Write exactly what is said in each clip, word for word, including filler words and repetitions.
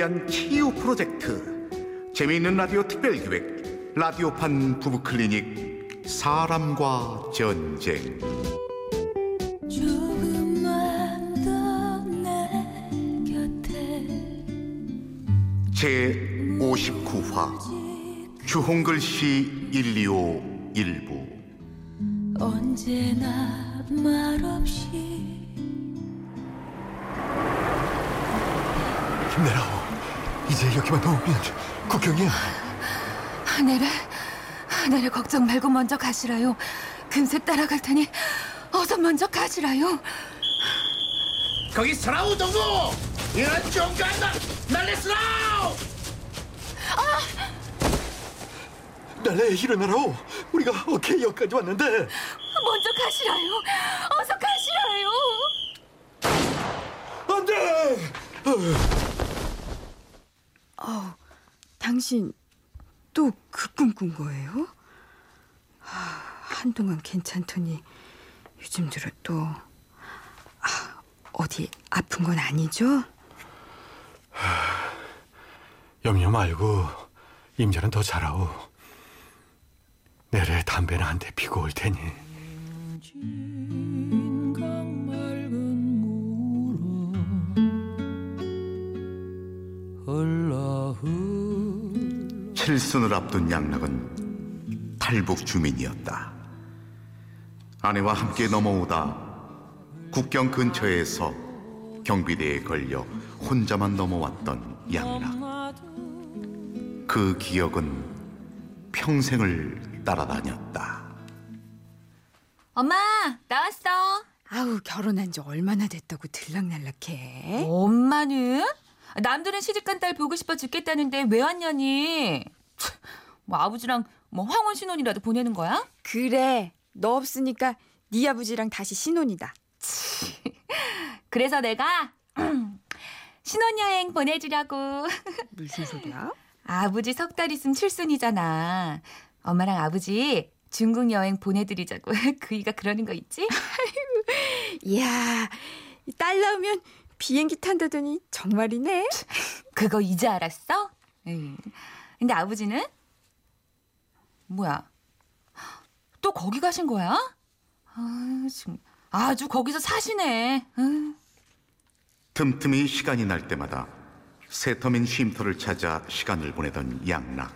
위한 치유 프로젝트, 재미있는 라디오 특별기획, 라디오판 부부클리닉, 사람과 전쟁. 조금만 더 내 곁에. 제오십구 화 주홍글씨 일이오 일부. 언제나 말없이 힘내라오. 이제 여기만 오면 국경이야. 아내를, 아내를 걱정 말고 먼저 가시라요. 금세 따라갈 테니 어서 먼저 가시라요. 거기 서라우 동무! 이런 종간다! 날래쓰라우! 아! 날래 일어나라오. 우리가 어케이 역까지 왔는데. 먼저 가시라요. 어서 가시라요. 안 돼! 어. 어, 당신 또 그 꿈 꾼 거예요? 아, 한동안 괜찮더니 요즘 들어 또 아, 어디 아픈 건 아니죠? 하, 염려 말고 임자는 더 잘하오. 내래 담배는 한 대 피고 올 테니. 칠순을 앞둔 양락은 탈북 주민이었다. 아내와 함께 넘어오다 국경 근처에서 경비대에 걸려 혼자만 넘어왔던 양락. 그 기억은 평생을 따라다녔다. 엄마, 나왔어. 아우, 결혼한 지 얼마나 됐다고 들락날락해. 엄마는? 남들은 시집간 딸 보고 싶어 죽겠다는데 왜 왔냐니. 뭐 아버지랑 뭐 황혼 신혼이라도 보내는 거야? 그래, 너 없으니까 네 아버지랑 다시 신혼이다. 그래서 내가 신혼여행 보내주려고. 무슨 소리야? 아버지 석 달 있으면 칠순이잖아. 엄마랑 아버지 중국 여행 보내드리자고. 그이가 그러는 거 있지? 이야, 딸 나오면 비행기 탄다더니 정말이네. 그거 이제 알았어? 에이. 근데 아버지는? 뭐야? 또 거기 가신 거야? 아, 지금 아주 거기서 사시네. 아. 틈틈이 시간이 날 때마다 새터민 쉼터를 찾아 시간을 보내던 양락.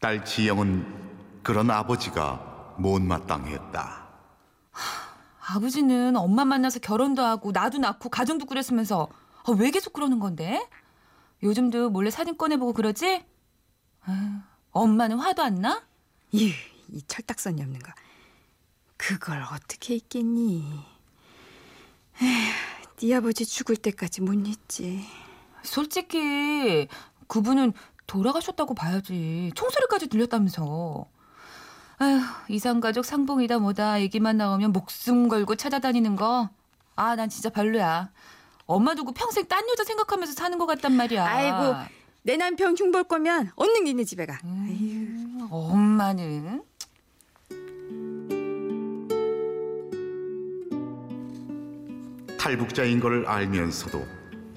딸 지영은 그런 아버지가 못마땅했다. 아버지는 엄마 만나서 결혼도 하고 나도 낳고 가정도 꾸렸으면서 아, 왜 계속 그러는 건데? 요즘도 몰래 사진 꺼내보고 그러지? 아, 엄마는 화도 안 나? 이, 이 철딱선이 없는 거. 그걸 어떻게 잊겠니? 에휴, 네 아버지 죽을 때까지 못 잊지. 솔직히 그분은 돌아가셨다고 봐야지. 총소리까지 들렸다면서. 아휴, 이산가족 상봉이다 뭐다 얘기만 나오면 목숨 걸고 찾아다니는 거. 아, 난 진짜 별로야. 엄마 두고 평생 딴 여자 생각하면서 사는 것 같단 말이야. 아이고, 내 남편 흉볼 거면 얻는 게 있네 집에 가. 음, 엄마는? 탈북자인 걸 알면서도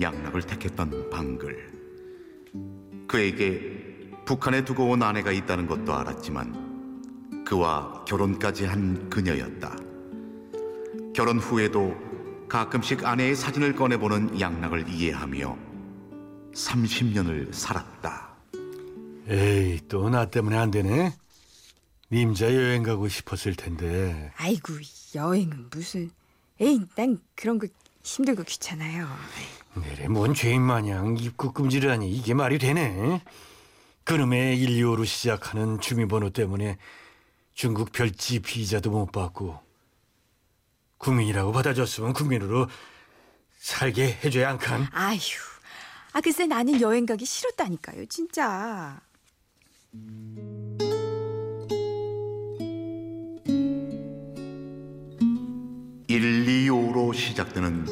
양락을 택했던 방글. 그에게 북한에 두고 온 아내가 있다는 것도 알았지만 그와 결혼까지 한 그녀였다. 결혼 후에도 가끔씩 아내의 사진을 꺼내보는 양락을 이해하며 삼십 년을 살았다. 에이, 또 나 때문에 안 되네? 님자 여행 가고 싶었을 텐데. 아이고, 여행은 무슨. 에이, 난 그런 거 힘들고 귀찮아요. 내래 뭔 죄인 마냥 입국 금지라니 이게 말이 되네. 그놈의 일이오로 시작하는 주민번호 때문에 중국 별지 비자도 못 받고. 국민이라고 받아줬으면 국민으로 살게 해줘야 안 칸. 아휴, 아 글쎄 나는 여행 가기 싫었다니까요, 진짜. 일이오로 시작되는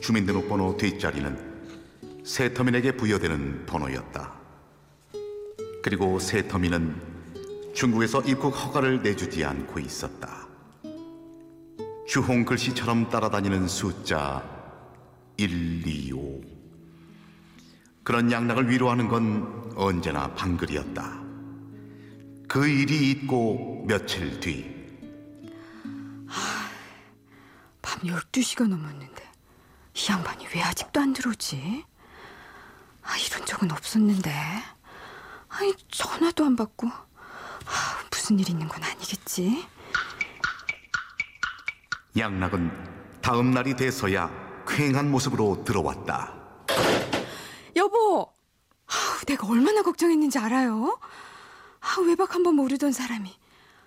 주민등록번호 뒷자리는 새터민에게 부여되는 번호였다. 그리고 새터민은 중국에서 입국 허가를 내주지 않고 있었다. 주홍글씨처럼 따라다니는 숫자 일이오. 그런 양락을 위로하는 건 언제나 방글이었다. 그 일이 있고 며칠 뒤. 하, 밤 열두 시가 넘었는데 이 양반이 왜 아직도 안 들어오지? 아, 이런 적은 없었는데. 아니, 전화도 안 받고. 아, 무슨 일 있는 건 아니겠지? 양락은 다음 날이 돼서야 쾌행한 모습으로 들어왔다. 여보! 아우, 내가 얼마나 걱정했는지 알아요? 아, 외박 한번 모르던 사람이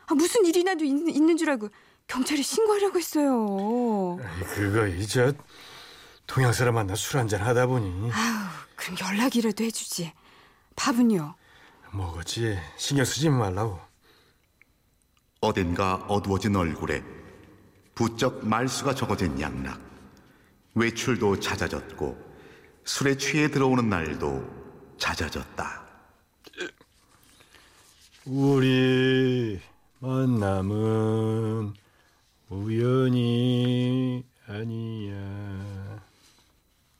아, 무슨 일이라도 있, 있는 줄 알고 경찰에 신고하려고 했어요. 그거 이제 동양 사람 만나 술 한잔 하다 보니. 아우, 그럼 연락이라도 해주지. 밥은요? 먹었지. 신경 쓰지 말라고. 어딘가 어두워진 얼굴에 부쩍 말수가 적어진 양락. 외출도 잦아졌고 술에 취해 들어오는 날도 잦아졌다. 우리 만남은 우연이 아니야.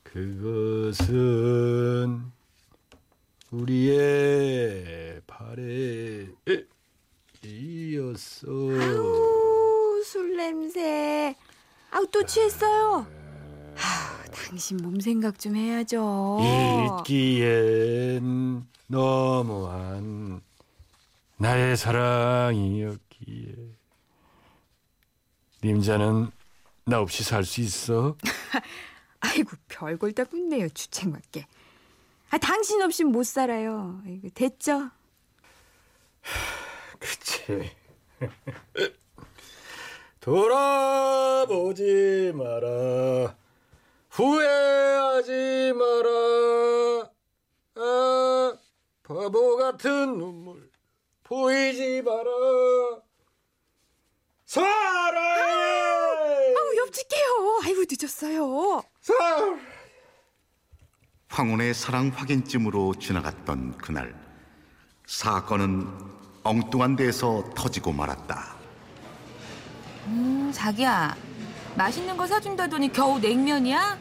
그것은 우리의 바람이었어. 아우, 술 냄새. 아우, 또 취했어요. 아, 당신 몸 생각 좀 해야죠. 잊기엔 너무한 나의 사랑이었기에. 님자는 나 없이 살 수 있어? 아이고, 별걸 다 굽네요. 주책맞게. 아, 당신 없이 못 살아요. 아이고, 됐죠? 그치. 돌아보지 마라. 후회하지 마라. 아, 바보 같은 눈물 보이지 마라. 사랑해. 아우, 아우, 옆집게요. 아이고, 늦었어요. 사랑. 황혼의 사랑 확인쯤으로 지나갔던 그날, 사건은 엉뚱한 데에서 터지고 말았다. 음, 자기야, 맛있는 거 사준다더니 겨우 냉면이야?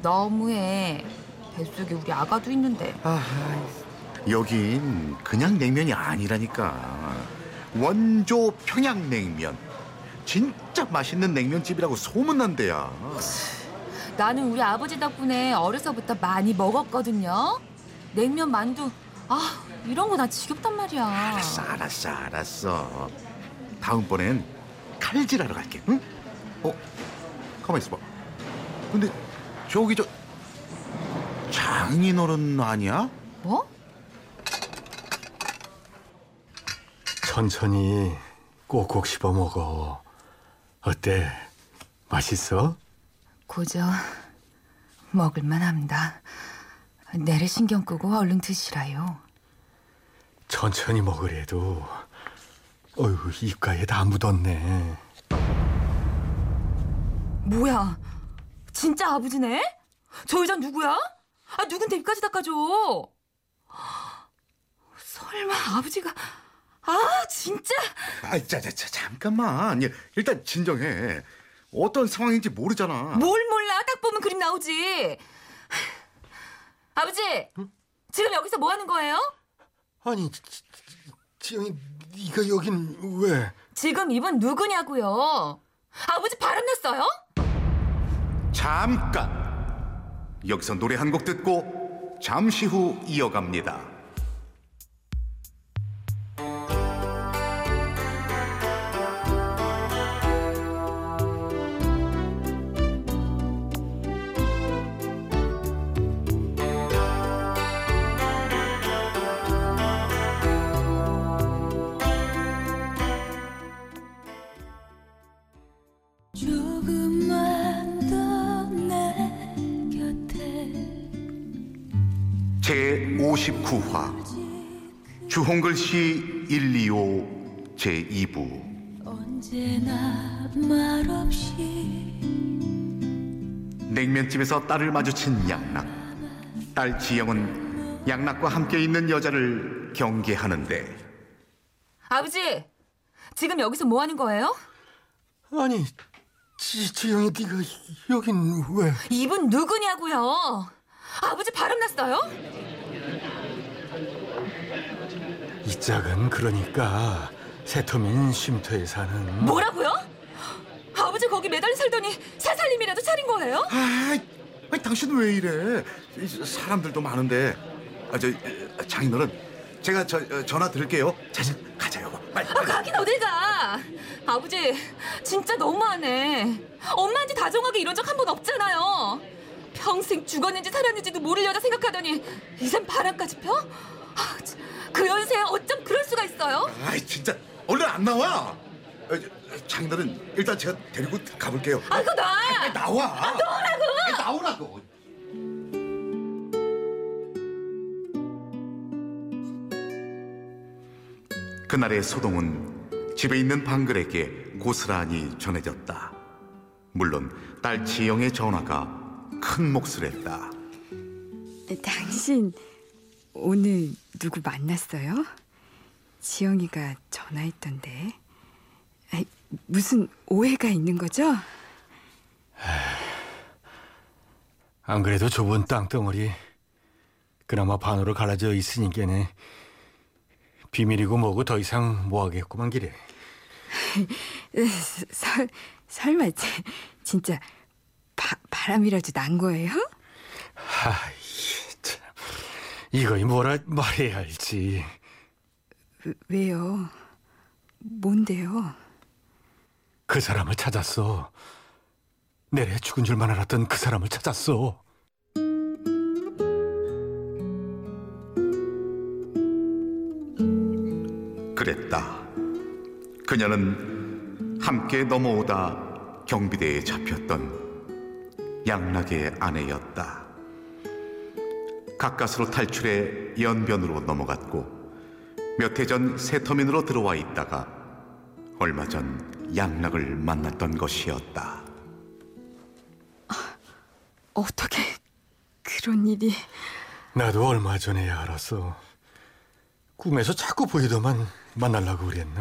너무해. 뱃속에 우리 아가도 있는데. 아, 여긴 그냥 냉면이 아니라니까. 원조 평양냉면. 진짜 맛있는 냉면집이라고 소문난 데야. 나는 우리 아버지 덕분에 어려서부터 많이 먹었거든요. 냉면, 만두, 아, 이런 거 나 지겹단 말이야. 알았어, 알았어, 알았어. 다음번엔 칼질하러 갈게, 응? 어, 가만히 있어봐. 근데 저기 저 장인어른 아니야? 뭐? 천천히 꼭꼭 씹어 먹어. 어때? 맛있어? 고저 먹을만 합니다. 내래 신경 끄고 얼른 드시라요. 천천히 먹으래도. 어휴, 입가에 다 묻었네. 뭐야, 진짜 아버지네? 저 여자 누구야? 아, 누군데 입까지 닦아줘. 설마 아버지가. 아, 진짜. 아, 자, 자, 자, 잠깐만. 일단 진정해. 어떤 상황인지 모르잖아. 뭘 몰라? 딱 보면 그림 나오지. 아버지, 응? 지금 여기서 뭐 하는 거예요? 아니, 지, 지, 지영이, 네가 여긴 왜? 지금 이분 누구냐고요? 아버지 바람 났어요? 잠깐! 여기서 노래 한 곡 듣고 잠시 후 이어갑니다. 제오십구 화 주홍글씨 일, 이 호 제이 부. 언제나 말없이 냉면집에서 딸을 마주친 양락. 딸 지영은 양락과 함께 있는 여자를 경계하는데. 아버지, 지금 여기서 뭐 하는 거예요? 아니, 지, 지영이 네가 여긴 왜? 이분 누구냐고요? 아버지 바람 났어요? 이 짝은 그러니까 새터민 쉼터에 사는... 뭐라고요? 아버지 거기 매달려 살더니 사살림이라도 차린 거예요? 아이, 아이, 당신 왜 이래? 사람들도 많은데. 아, 저 장인어른 제가 저, 전화 드릴게요. 자, 가자 여보. 빨리, 빨리. 아, 가긴 어딜 가. 아버지 진짜 너무하네. 엄마한테 다정하게 이런 적 한 번 없잖아요. 평생 죽었는지 살았는지도 모를 여자 생각하더니 이젠 바람까지 펴? 아, 그 연세에 어쩜 그럴 수가 있어요? 아이 진짜 얼른 안 나와. 장인어른 일단 제가 데리고 가볼게요. 아, 그거 나. 아니, 나와. 아, 너라고. 아니, 나오라고. 그날의 소동은 집에 있는 방글에게 고스란히 전해졌다. 물론 딸 지영의 전화가 큰 몫을 했다. 당신 오늘 누구 만났어요? 지영이가 전화했던데. 아니, 무슨 오해가 있는 거죠? 안 그래도 좁은 땅덩어리 그나마 반으로 갈라져 있으니까네. 비밀이고 뭐고 더 이상 뭐하겠구만 기래. 설, 설마 진짜 바, 바람이라도 난 거예요? 아이 참, 이거이 뭐라 말해야 할지. 왜요? 뭔데요? 그 사람을 찾았어. 내래 죽은 줄만 알았던 그 사람을 찾았어. 그랬다. 그녀는 함께 넘어오다 경비대에 잡혔던 양락의 아내였다. 가까스로 탈출해 연변으로 넘어갔고 몇 해 전 새터민으로 들어와 있다가 얼마 전 양락을 만났던 것이었다. 아, 어떻게 그런 일이... 나도 얼마 전에 알았어. 꿈에서 자꾸 보이더만 만나려고 그랬나?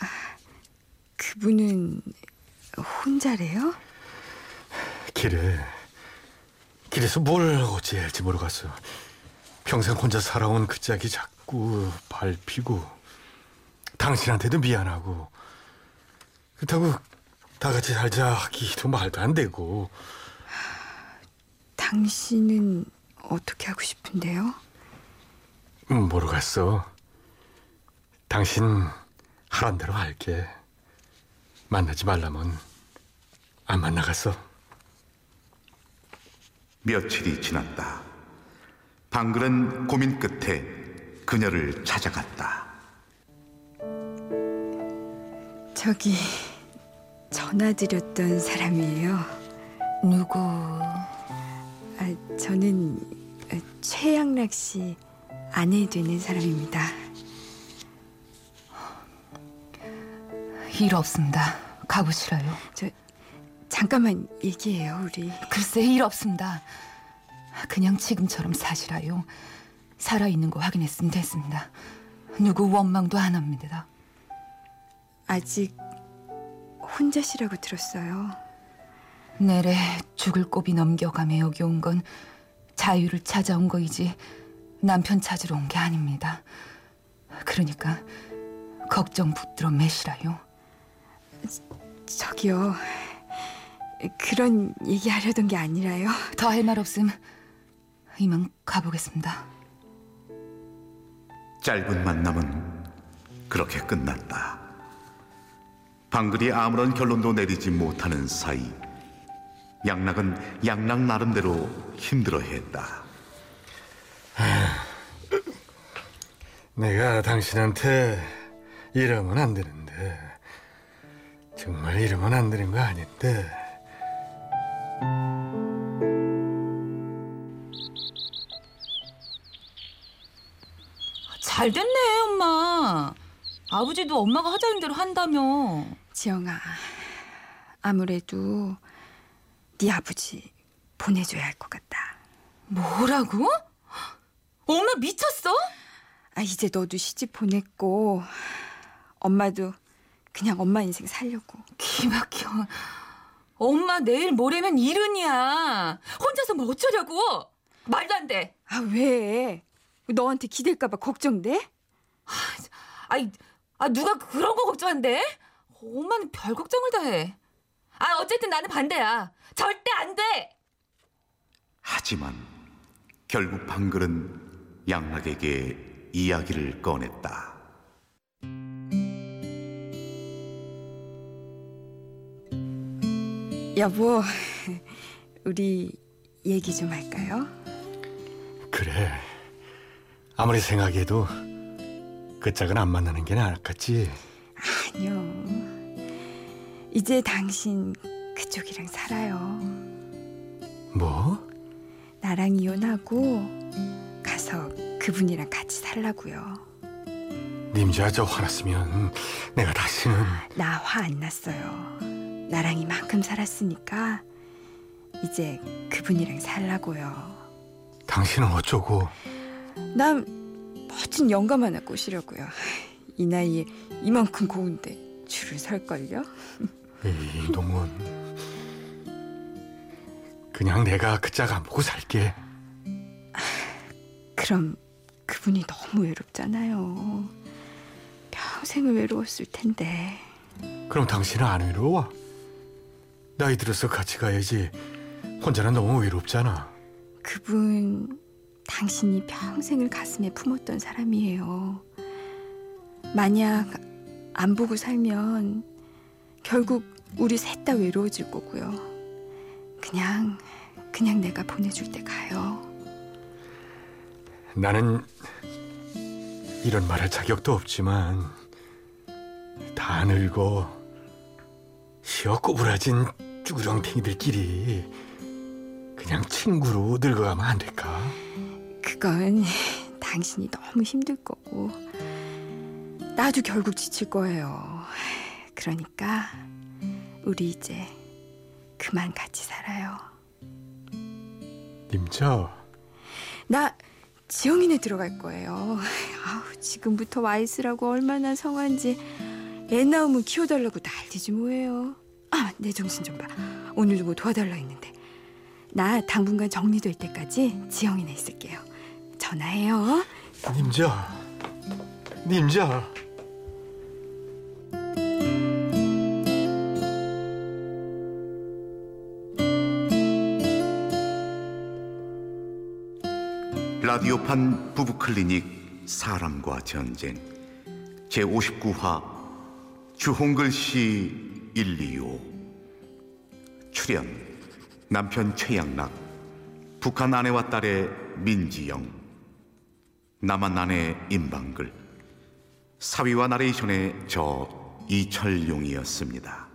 아, 그분은 혼자래요? 길에, 길에서 뭘 어찌해야 할지 모르겠어. 평생 혼자 살아온 그 짝이 자꾸 밟히고 당신한테도 미안하고 그렇다고 다 같이 살자 하기도 말도 안 되고. 아, 당신은 어떻게 하고 싶은데요? 모르겠어. 당신 하란 대로 할게. 만나지 말라면 안 만나갔어. 며칠이 지났다. 방글은 고민 끝에 그녀를 찾아갔다. 저기 전화드렸던 사람이에요. 누구? 아, 저는 최양락 씨 아내 되는 사람입니다. 일 없습니다. 가고 싫어요. 저 잠깐만 얘기해요, 우리. 글쎄, 일 없습니다. 그냥 지금처럼 사시라요. 살아있는 거 확인했으면 됐습니다. 누구 원망도 안 합니다. 아직 혼자시라고 들었어요. 내래 죽을 곱이 넘겨가며 여기 온 건 자유를 찾아온 거이지 남편 찾으러 온 게 아닙니다. 그러니까 걱정 붙들어 매시라요. 저기요, 그런 얘기하려던 게 아니라요. 더 할 말 없음 이만 가보겠습니다. 짧은 만남은 그렇게 끝났다. 방글이 아무런 결론도 내리지 못하는 사이 양락은 양락 나름대로 힘들어했다. 내가 당신한테 이러면 안 되는데, 정말 이러면 안 되는 거 아닌데. 잘 됐네, 엄마. 아버지도 엄마가 하자는 대로 한다며. 지영아, 아무래도 네 아버지 보내줘야 할 것 같다. 뭐라고? 엄마 미쳤어? 아, 이제 너도 시집 보냈고 엄마도 그냥 엄마 인생 살려고. 기막혀. 엄마 내일 모레면 일흔이야. 혼자서 뭐 어쩌려고. 말도 안 돼. 아, 왜? 너한테 기댈까 봐 걱정돼? 아, 아 누가 그런 거 걱정한대? 엄마는 별 걱정을 다 해. 아, 어쨌든 나는 반대야. 절대 안 돼. 하지만 결국 방글은 양락에게 이야기를 꺼냈다. 여보, 우리 얘기 좀 할까요? 그래. 아무리 생각해도 그 짝은 안 만나는 게 낫겠지. 아니요. 이제 당신 그쪽이랑 살아요. 뭐? 나랑 이혼하고 가서 그분이랑 같이 살라고요. 님자 저 화났으면 내가 다시는... 나 화 안 났어요. 나랑 이만큼 살았으니까 이제 그분이랑 살라고요. 당신은 어쩌고? 난 멋진 영감 하나 꼬시려고요. 이 나이에 이만큼 고운데 줄을 설걸요? 이동훈, 그냥 내가 그 짝 안 보고 살게. 그럼 그분이 너무 외롭잖아요. 평생을 외로웠을 텐데. 그럼 당신은 안 외로워? 나이 들어서 같이 가야지. 혼자는 너무 외롭잖아. 그분 당신이 평생을 가슴에 품었던 사람이에요. 만약 안 보고 살면 결국 우리 셋 다 외로워질 거고요. 그냥 그냥 내가 보내줄 때 가요. 나는 이런 말할 자격도 없지만 다 늙고 시어 꼬부라진 쭈구렁탱이들끼리 그냥 친구로 늙어가면 안 될까? 그건 당신이 너무 힘들 거고 나도 결국 지칠 거예요. 그러니까 우리 이제 그만 같이 살아요. 님자, 나 지영이네 들어갈 거예요. 아우, 지금부터 와 있으라고 얼마나 성한지. 애 나오면 키워달라고 난리지 뭐예요. 아, 내 정신 좀 봐. 오늘도 뭐 도와달라 했는데. 나 당분간 정리될 때까지 지영이네 있을게요. 전화해요. 님자, 님자. 라디오판 부부클리닉 사람과 전쟁 제오십구 화 주홍글씨 일이오. 출연 남편 최양락, 북한 아내와 딸의 민지영, 남한 아내 임방글, 사위와 나레이션의 저 이철용이었습니다.